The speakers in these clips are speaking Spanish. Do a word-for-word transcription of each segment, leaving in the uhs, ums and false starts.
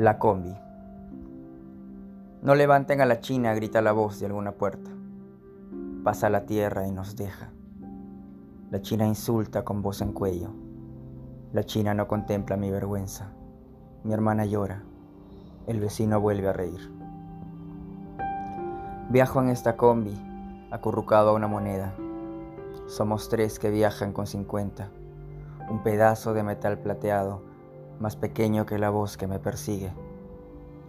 La combi. No levanten a la china, grita la voz de alguna puerta. Pasa la tierra y nos deja. La china insulta con voz en cuello. La china no contempla mi vergüenza. Mi hermana llora. El vecino vuelve a reír. Viajo en esta combi, acurrucado a una moneda. Somos tres que viajan con cincuenta. Un pedazo de metal plateado, más pequeño que la voz que me persigue.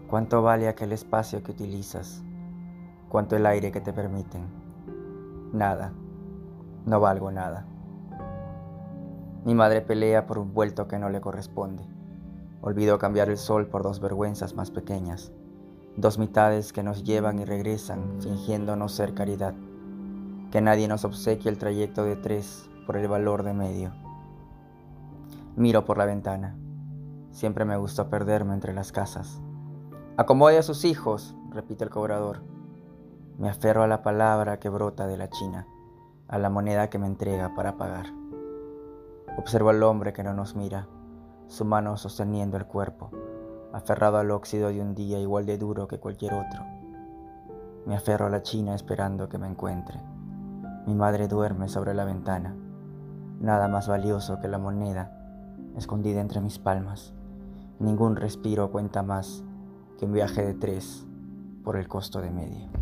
¿Cuánto vale aquel espacio que utilizas? ¿Cuánto el aire que te permiten? Nada. No valgo nada. Mi madre pelea por un vuelto que no le corresponde. Olvido cambiar el sol por dos vergüenzas más pequeñas. Dos mitades que nos llevan y regresan, fingiendo no ser caridad. Que nadie nos obsequie el trayecto de tres por el valor de medio. Miro por la ventana. Siempre me gustó perderme entre las casas. Acomode a sus hijos, repite el cobrador. Me aferro a la palabra que brota de la china, a la moneda que me entrega para pagar. Observo al hombre que no nos mira, su mano sosteniendo el cuerpo, aferrado al óxido de un día igual de duro que cualquier otro. Me aferro a la china esperando que me encuentre. Mi madre duerme sobre la ventana, nada más valioso que la moneda escondida entre mis palmas. Ningún respiro cuenta más que un viaje de tres por el costo de medio.